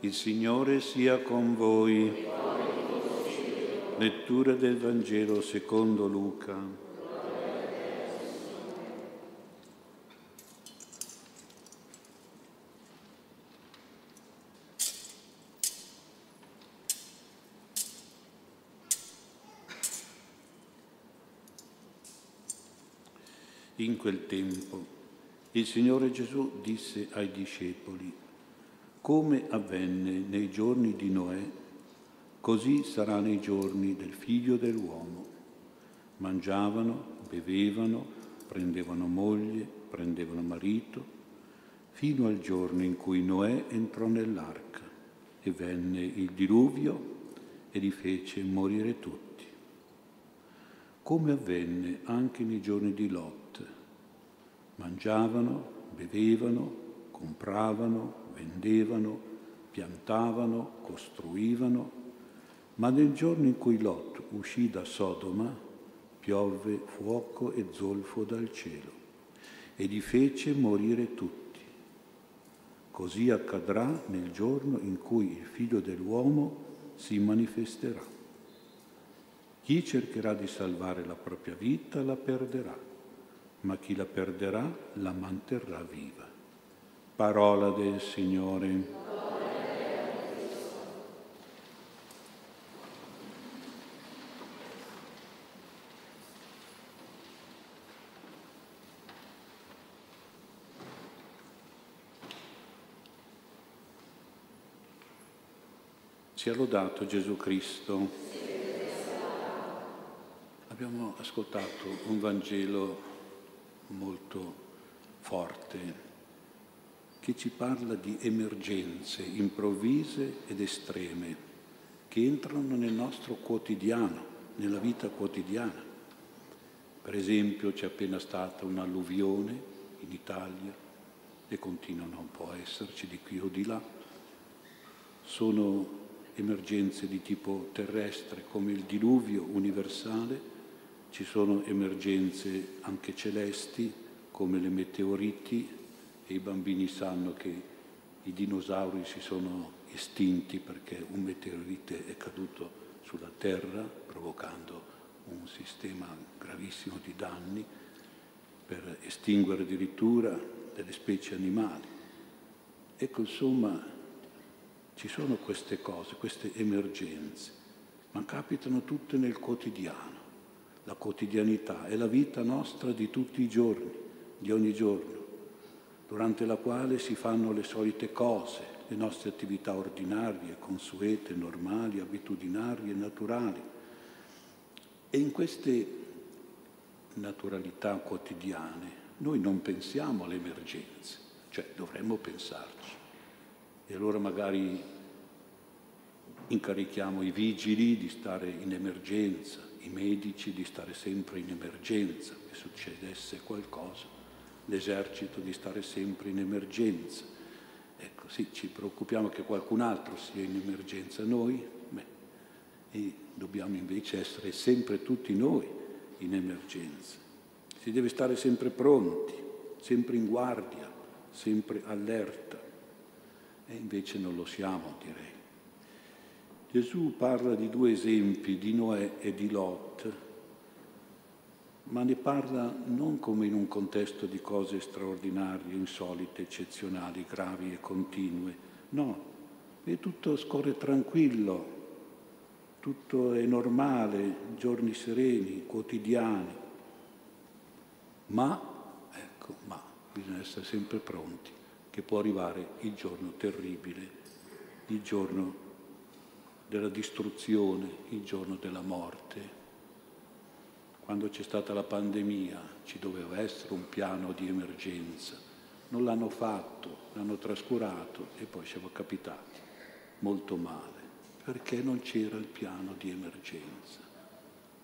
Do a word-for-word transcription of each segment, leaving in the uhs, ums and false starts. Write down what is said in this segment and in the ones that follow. Il Signore sia con voi. Lettura del Vangelo secondo Luca. In quel tempo il Signore Gesù disse ai discepoli: come avvenne nei giorni di Noè, così sarà nei giorni del Figlio dell'uomo. Mangiavano, bevevano, prendevano moglie, prendevano marito, fino al giorno in cui Noè entrò nell'arca e venne il diluvio e li fece morire tutti. Come avvenne anche nei giorni di Lot. Mangiavano, bevevano, compravano, vendevano, piantavano, costruivano, ma nel giorno in cui Lot uscì da Sodoma, piovve fuoco e zolfo dal cielo, e li fece morire tutti. Così accadrà nel giorno in cui il Figlio dell'uomo si manifesterà. Chi cercherà di salvare la propria vita la perderà, ma chi la perderà la manterrà viva. Parola del Signore. Sia lodato Gesù Cristo. Abbiamo ascoltato un Vangelo molto forte, che ci parla di emergenze improvvise ed estreme che entrano nel nostro quotidiano, nella vita quotidiana. Per esempio c'è appena stata un'alluvione in Italia e continuano un po' a esserci di qui o di là. Sono emergenze di tipo terrestre come il diluvio universale, ci sono emergenze anche celesti come le meteoriti. E i bambini sanno che i dinosauri si sono estinti perché un meteorite è caduto sulla Terra provocando un sistema gravissimo di danni per estinguere addirittura delle specie animali. Ecco, insomma, ci sono queste cose, queste emergenze, ma capitano tutte nel quotidiano. La quotidianità è la vita nostra di tutti i giorni, di ogni giorno, durante la quale si fanno le solite cose, le nostre attività ordinarie, consuete, normali, abitudinarie, naturali. E in queste naturalità quotidiane noi non pensiamo alle emergenze, cioè dovremmo pensarci. E allora magari incarichiamo i vigili di stare in emergenza, i medici di stare sempre in emergenza, se succedesse qualcosa. L'esercito di stare sempre in emergenza. Ecco, sì, ci preoccupiamo che qualcun altro sia in emergenza, noi, beh, e dobbiamo invece essere sempre tutti noi in emergenza. Si deve stare sempre pronti, sempre in guardia, sempre allerta. E invece non lo siamo, direi. Gesù parla di due esempi, di Noè e di Lot, ma ne parla non come in un contesto di cose straordinarie, insolite, eccezionali, gravi e continue. No, e tutto scorre tranquillo, tutto è normale, giorni sereni, quotidiani. Ma, ecco, ma bisogna essere sempre pronti, che può arrivare il giorno terribile, il giorno della distruzione, il giorno della morte. Quando c'è stata la pandemia ci doveva essere un piano di emergenza. Non l'hanno fatto, l'hanno trascurato e poi siamo capitati molto male. Perché non c'era il piano di emergenza?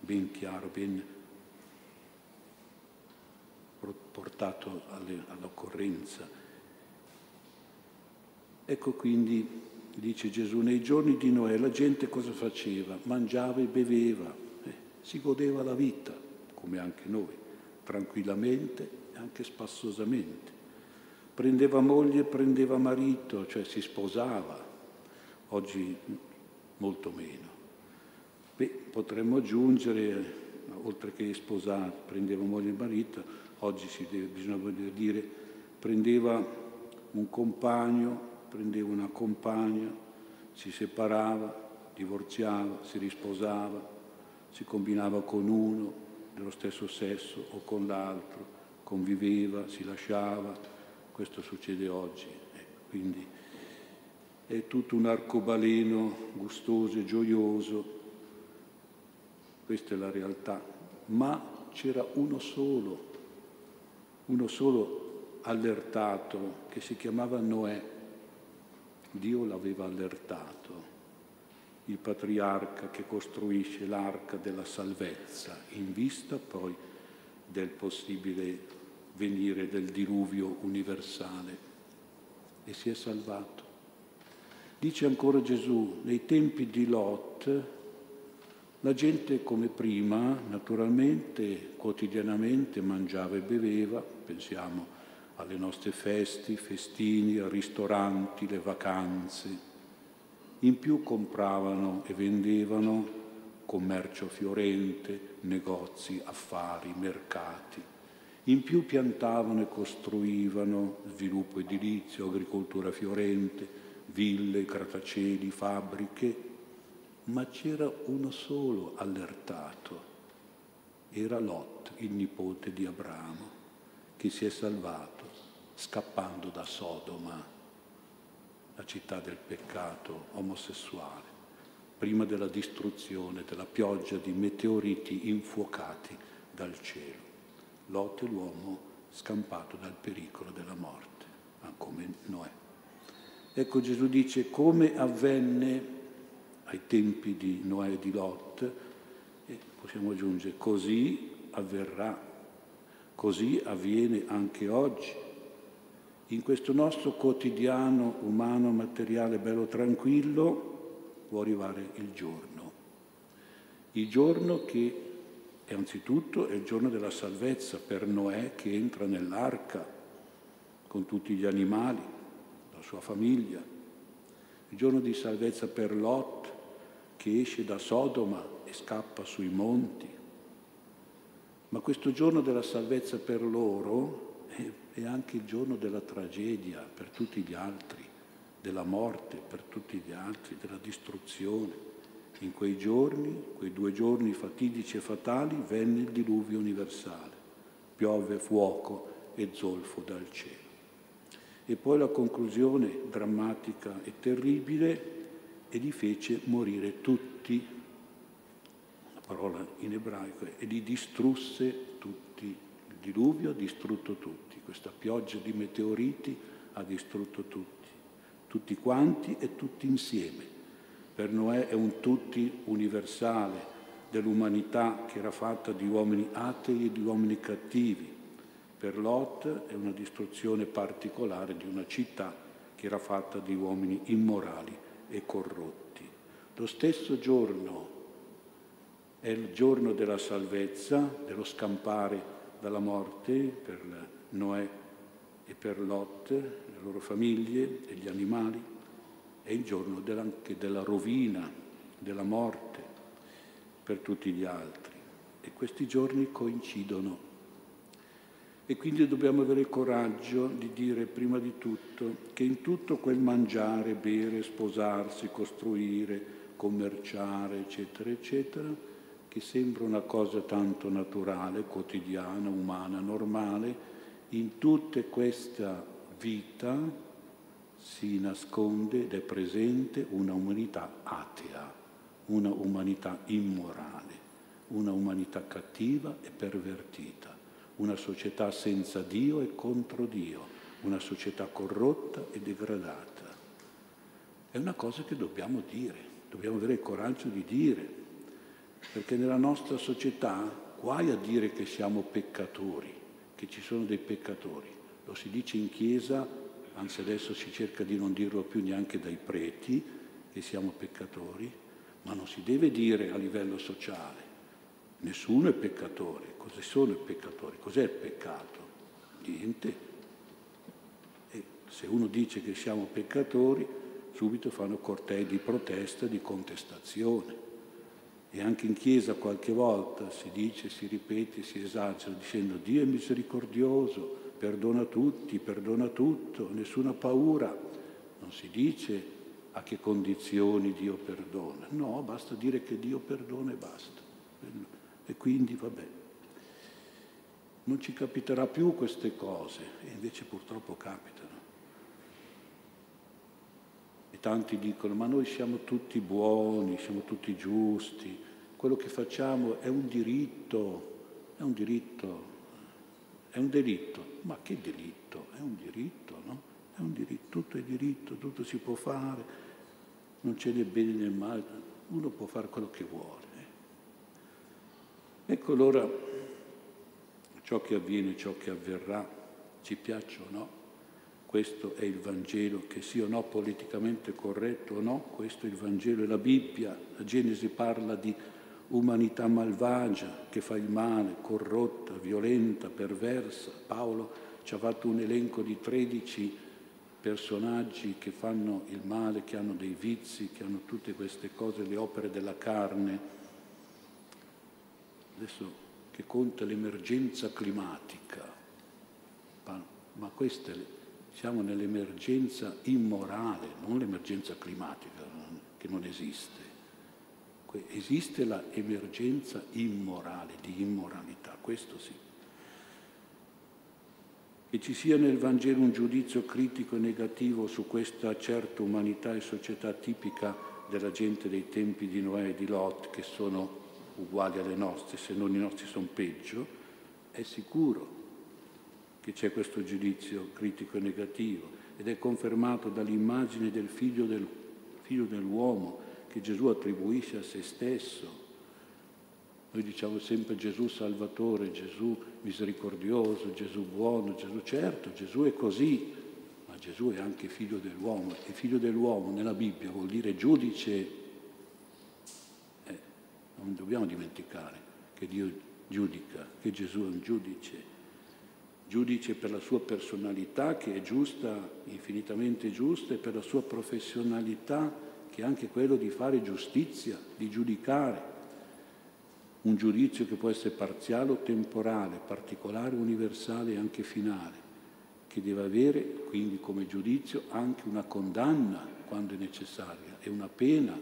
Ben chiaro, ben portato alle, all'occorrenza. Ecco quindi, dice Gesù, nei giorni di Noè la gente cosa faceva? Mangiava e beveva. Si godeva la vita, come anche noi, tranquillamente e anche spassosamente. Prendeva moglie, prendeva marito, cioè si sposava, oggi molto meno. Beh, potremmo aggiungere, oltre che sposare, prendeva moglie e marito, oggi si deve, bisogna voler dire, prendeva un compagno, prendeva una compagna, si separava, divorziava, si risposava, si combinava con uno dello stesso sesso o con l'altro, conviveva, si lasciava. Questo succede oggi. Quindi è tutto un arcobaleno gustoso e gioioso. Questa è la realtà. Ma c'era uno solo, uno solo allertato, che si chiamava Noè. Dio l'aveva allertato. Il patriarca che costruisce l'arca della salvezza in vista poi del possibile venire del diluvio universale. E si è salvato. Dice ancora Gesù, nei tempi di Lot, la gente come prima, naturalmente, quotidianamente mangiava e beveva, pensiamo alle nostre feste, festini, ai ristoranti, le vacanze. In più compravano e vendevano, commercio fiorente, negozi, affari, mercati. In più piantavano e costruivano, sviluppo edilizio, agricoltura fiorente, ville, grattacieli, fabbriche. Ma c'era uno solo allertato, era Lot, il nipote di Abramo, che si è salvato scappando da Sodoma, la città del peccato omosessuale, prima della distruzione, della pioggia di meteoriti infuocati dal cielo. Lot è l'uomo scampato dal pericolo della morte, ma come Noè. Ecco Gesù dice, come avvenne ai tempi di Noè e di Lot, e possiamo aggiungere, così avverrà, così avviene anche oggi. In questo nostro quotidiano umano, materiale, bello, tranquillo, può arrivare il giorno. Il giorno che, anzitutto, è il giorno della salvezza per Noè che entra nell'arca con tutti gli animali, la sua famiglia. Il giorno di salvezza per Lot, che esce da Sodoma e scappa sui monti. Ma questo giorno della salvezza per loro è, è anche il giorno della tragedia per tutti gli altri, della morte per tutti gli altri, della distruzione. In quei giorni, quei due giorni fatidici e fatali, venne il diluvio universale. Piove, fuoco e zolfo dal cielo. E poi la conclusione drammatica e terribile, e li fece morire tutti, la parola in ebraico, e li distrusse tutti. Il diluvio ha distrutto tutti, questa pioggia di meteoriti ha distrutto tutti, tutti quanti e tutti insieme. Per Noè è un tutti universale dell'umanità che era fatta di uomini atei e di uomini cattivi. Per Lot è una distruzione particolare di una città che era fatta di uomini immorali e corrotti. Lo stesso giorno è il giorno della salvezza, dello scampare dalla morte per Noè e per Lot, le loro famiglie e gli animali, è il giorno anche della rovina, della morte per tutti gli altri. E questi giorni coincidono. E quindi dobbiamo avere il coraggio di dire prima di tutto che in tutto quel mangiare, bere, sposarsi, costruire, commerciare, eccetera, eccetera, che sembra una cosa tanto naturale, quotidiana, umana, normale, in tutta questa vita si nasconde ed è presente una umanità atea, una umanità immorale, una umanità cattiva e pervertita. Una società senza Dio e contro Dio, una società corrotta e degradata. È una cosa che dobbiamo dire, dobbiamo avere il coraggio di dire, perché nella nostra società guai a dire che siamo peccatori, che ci sono dei peccatori. Lo si dice in chiesa, anzi adesso si cerca di non dirlo più neanche dai preti, che siamo peccatori, ma non si deve dire a livello sociale. Nessuno è peccatore. Cosa sono i peccatori? Cos'è il peccato? Niente. E se uno dice che siamo peccatori subito fanno cortei di protesta, di contestazione. E anche in Chiesa qualche volta si dice, si ripete, si esagera dicendo Dio è misericordioso, perdona tutti, perdona tutto, nessuna paura. Non si dice a che condizioni Dio perdona. No, basta dire che Dio perdona e basta. E quindi, vabbè, non ci capiterà più queste cose, e invece purtroppo capitano. E tanti dicono, ma noi siamo tutti buoni, siamo tutti giusti, quello che facciamo è un diritto, è un diritto, è un delitto. Ma che delitto? È un diritto, no? È un diritto, tutto è diritto, tutto si può fare, non c'è né bene né male, uno può fare quello che vuole. Ecco allora ciò che avviene, ciò che avverrà, ci piaccia o no, questo è il Vangelo, che sia o no politicamente corretto o no, questo è il Vangelo, è la Bibbia. La Genesi parla di umanità malvagia che fa il male, corrotta, violenta, perversa. Paolo ci ha fatto un elenco di tredici personaggi che fanno il male, che hanno dei vizi, che hanno tutte queste cose, le opere della carne. Adesso che conta l'emergenza climatica, ma questa siamo nell'emergenza immorale, non l'emergenza climatica che non esiste. Esiste l'emergenza immorale, di immoralità, questo sì. Che ci sia nel Vangelo un giudizio critico e negativo su questa certa umanità e società tipica della gente dei tempi di Noè e di Lot, che sono uguali alle nostre, se non i nostri sono peggio, è sicuro che c'è questo giudizio critico e negativo, ed è confermato dall'immagine del figlio, del figlio dell'uomo che Gesù attribuisce a se stesso. Noi diciamo sempre Gesù salvatore, Gesù misericordioso, Gesù buono, Gesù certo, Gesù è così, ma Gesù è anche figlio dell'uomo, e figlio dell'uomo nella Bibbia vuol dire giudice. Non dobbiamo dimenticare che Dio giudica, che Gesù è un giudice, giudice per la sua personalità che è giusta, infinitamente giusta, e per la sua professionalità che è anche quello di fare giustizia, di giudicare. Un giudizio che può essere parziale o temporale, particolare, universale e anche finale, che deve avere quindi come giudizio anche una condanna quando è necessaria e una pena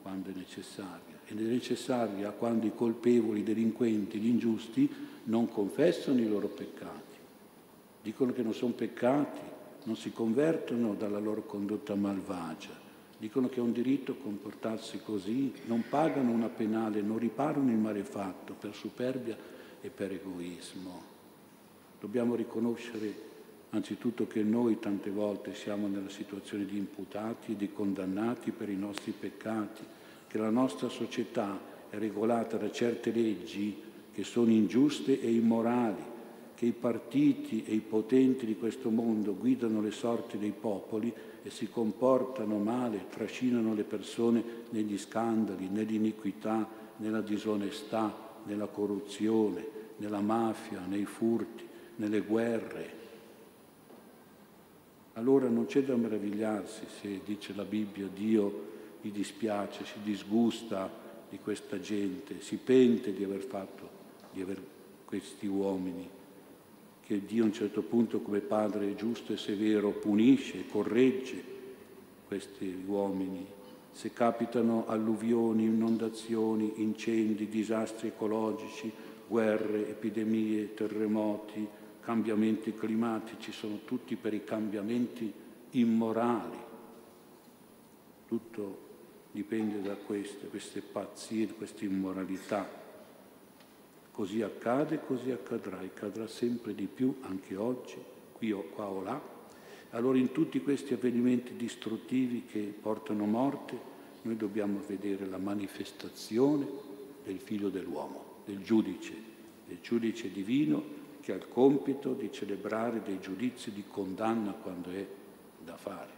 quando è necessaria. Ed è necessaria quando i colpevoli, i delinquenti, gli ingiusti non confessano i loro peccati, dicono che non sono peccati, non si convertono dalla loro condotta malvagia, dicono che è un diritto comportarsi così, non pagano una penale, non riparano il male fatto per superbia e per egoismo. Dobbiamo riconoscere anzitutto che noi tante volte siamo nella situazione di imputati e di condannati per i nostri peccati, che la nostra società è regolata da certe leggi che sono ingiuste e immorali, che i partiti e i potenti di questo mondo guidano le sorti dei popoli e si comportano male, trascinano le persone negli scandali, nell'iniquità, nella disonestà, nella corruzione, nella mafia, nei furti, nelle guerre. Allora non c'è da meravigliarsi se, dice la Bibbia, Dio gli dispiace, si disgusta di questa gente, si pente di aver fatto, di aver questi uomini, che Dio a un certo punto come padre giusto e severo punisce, corregge questi uomini. Se capitano alluvioni, inondazioni, incendi, disastri ecologici, guerre, epidemie, terremoti, cambiamenti climatici, sono tutti per i cambiamenti immorali. Tutto dipende da queste, queste pazzie, queste immoralità. Così accade, così accadrà, e cadrà sempre di più anche oggi, qui o qua o là. Allora in tutti questi avvenimenti distruttivi che portano morte, noi dobbiamo vedere la manifestazione del figlio dell'uomo, del giudice, del giudice divino, che ha il compito di celebrare dei giudizi di condanna quando è da fare.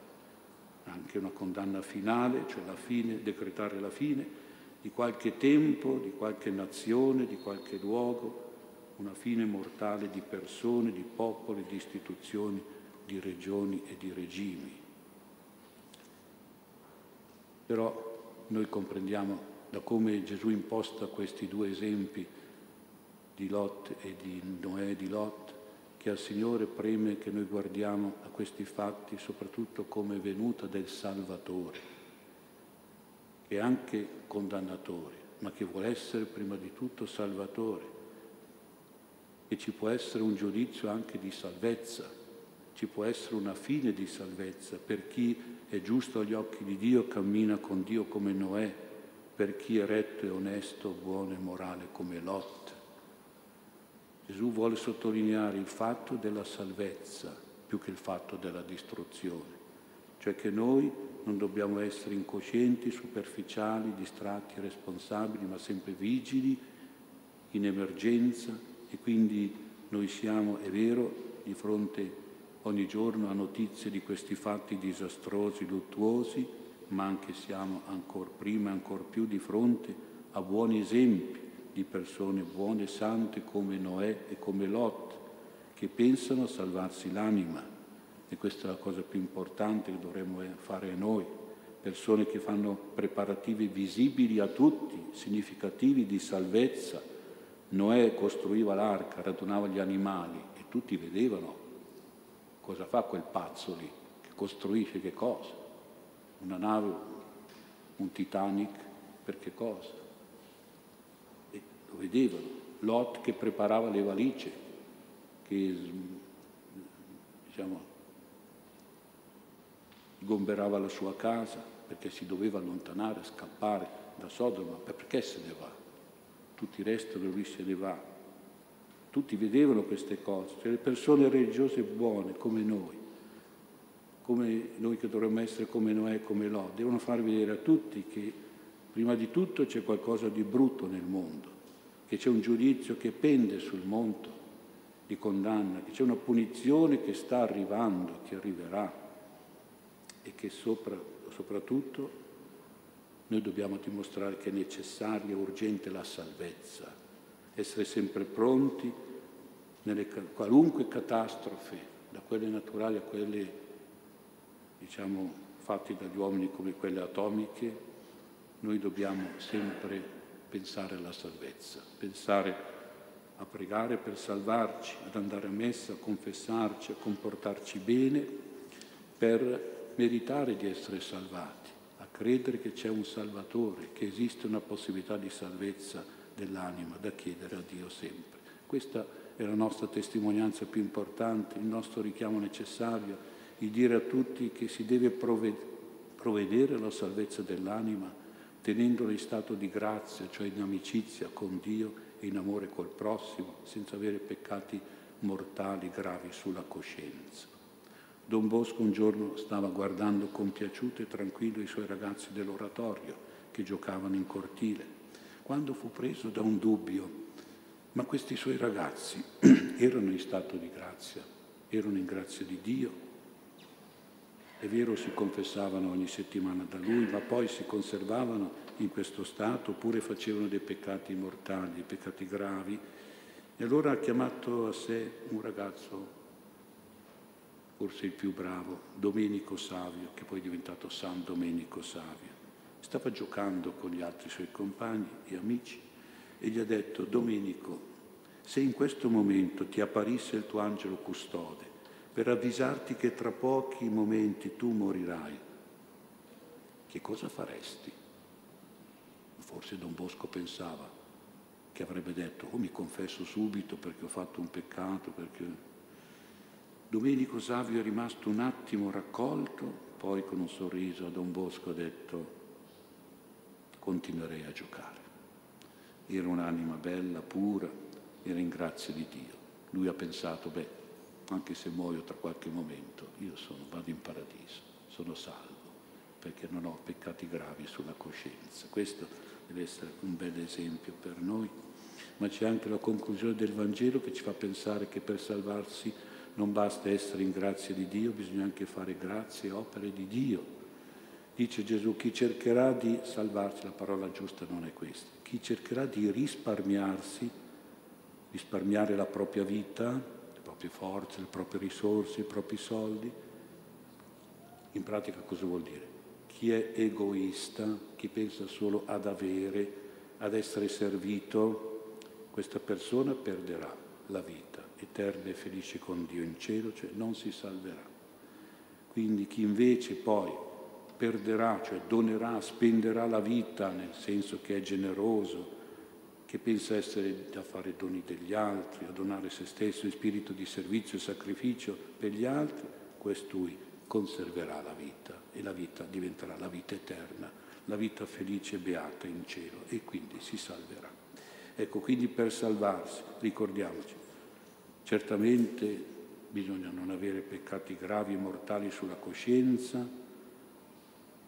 Anche una condanna finale, cioè la fine, decretare la fine di qualche tempo, di qualche nazione, di qualche luogo, una fine mortale di persone, di popoli, di istituzioni, di regioni e di regimi. Però noi comprendiamo da come Gesù imposta questi due esempi di Lot e di Noè e di Lot, che al Signore preme che noi guardiamo a questi fatti soprattutto come venuta del Salvatore, che è anche condannatore, ma che vuole essere prima di tutto Salvatore. E ci può essere un giudizio anche di salvezza, ci può essere una fine di salvezza per chi è giusto agli occhi di Dio, cammina con Dio come Noè, per chi è retto e onesto, buono e morale come Lot. Gesù vuole sottolineare il fatto della salvezza più che il fatto della distruzione, cioè che noi non dobbiamo essere incoscienti, superficiali, distratti, responsabili, ma sempre vigili in emergenza, e quindi noi siamo, è vero, di fronte ogni giorno a notizie di questi fatti disastrosi, luttuosi, ma anche siamo ancor prima, ancor più di fronte a buoni esempi di persone buone e sante come Noè e come Lot, che pensano a salvarsi l'anima. E questa è la cosa più importante che dovremmo fare noi. Persone che fanno preparativi visibili a tutti, significativi di salvezza. Noè costruiva l'arca, radunava gli animali e tutti vedevano cosa fa quel pazzo lì, che costruisce che cosa? Una nave, un Titanic, per che cosa? Lo vedevano. Lot che preparava le valigie, che diciamo, sgomberava la sua casa perché si doveva allontanare, scappare da Sodoma. Perché se ne va? Tutti restano, lui se ne va. Tutti vedevano queste cose, cioè le persone religiose buone come noi, come noi che dovremmo essere come Noè, come Lot, devono far vedere a tutti che prima di tutto c'è qualcosa di brutto nel mondo, che c'è un giudizio che pende sul mondo di condanna, che c'è una punizione che sta arrivando, che arriverà, e che sopra, soprattutto noi dobbiamo dimostrare che è necessaria e urgente la salvezza, essere sempre pronti nelle qualunque catastrofe, da quelle naturali a quelle, diciamo, fatte dagli uomini come quelle atomiche, noi dobbiamo sempre pensare alla salvezza, pensare a pregare per salvarci, ad andare a messa, a confessarci, a comportarci bene, per meritare di essere salvati, a credere che c'è un Salvatore, che esiste una possibilità di salvezza dell'anima da chiedere a Dio sempre. Questa è la nostra testimonianza più importante, il nostro richiamo necessario, di dire a tutti che si deve provvedere alla salvezza dell'anima tenendolo in stato di grazia, cioè in amicizia con Dio e in amore col prossimo, senza avere peccati mortali gravi sulla coscienza. Don Bosco un giorno stava guardando compiaciuto e tranquillo i suoi ragazzi dell'oratorio che giocavano in cortile, quando fu preso da un dubbio. Ma questi suoi ragazzi erano in stato di grazia, erano in grazia di Dio? È vero, si confessavano ogni settimana da lui, ma poi si conservavano in questo stato oppure facevano dei peccati mortali, dei peccati gravi. E allora ha chiamato a sé un ragazzo, forse il più bravo, Domenico Savio, che poi è diventato San Domenico Savio. Stava giocando con gli altri suoi compagni e amici e gli ha detto: Domenico, se in questo momento ti apparisse il tuo angelo custode, per avvisarti che tra pochi momenti tu morirai, che cosa faresti? Forse Don Bosco pensava che avrebbe detto: oh, mi confesso subito perché ho fatto un peccato, perché... Domenico Savio è rimasto un attimo raccolto, poi con un sorriso a Don Bosco ha detto: continuerei a giocare. Era un'anima bella, pura, era in grazia di Dio. Lui ha pensato: beh, anche se muoio tra qualche momento, io sono, vado in paradiso, sono salvo, perché non ho peccati gravi sulla coscienza. Questo deve essere un bel esempio per noi. Ma c'è anche la conclusione del Vangelo che ci fa pensare che per salvarsi non basta essere in grazia di Dio, bisogna anche fare grazie e opere di Dio. Dice Gesù: chi cercherà di salvarsi, la parola giusta non è questa, chi cercherà di risparmiarsi, risparmiare la propria vita, le proprie forze, le proprie risorse, i propri soldi. In pratica cosa vuol dire? Chi chi è egoista, chi pensa solo ad avere, ad essere servito, questa persona perderà la vita eterna e felice con Dio in cielo, cioè non si salverà. Quindi chi invece poi perderà, cioè donerà, spenderà la vita, nel senso che è generoso, che pensa essere a fare doni degli altri, a donare se stesso in spirito di servizio e sacrificio per gli altri, questui conserverà la vita e la vita diventerà la vita eterna, la vita felice e beata in cielo, e quindi si salverà. Ecco, quindi per salvarsi, ricordiamoci, certamente bisogna non avere peccati gravi e mortali sulla coscienza,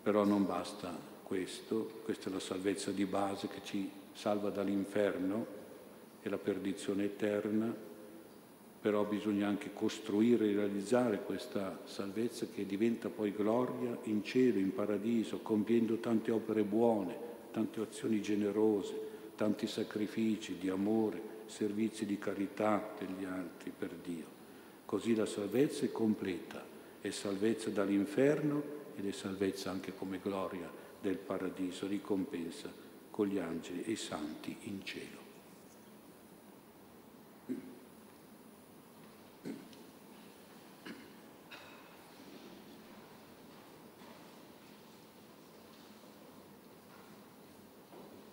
però non basta questo, questa è la salvezza di base che ci salva dall'inferno e la perdizione eterna, però bisogna anche costruire e realizzare questa salvezza che diventa poi gloria in cielo, in paradiso, compiendo tante opere buone, tante azioni generose, tanti sacrifici di amore, servizi di carità per gli altri, per Dio. Così la salvezza è completa, è salvezza dall'inferno ed è salvezza anche come gloria del paradiso, ricompensa con gli angeli e i santi in cielo.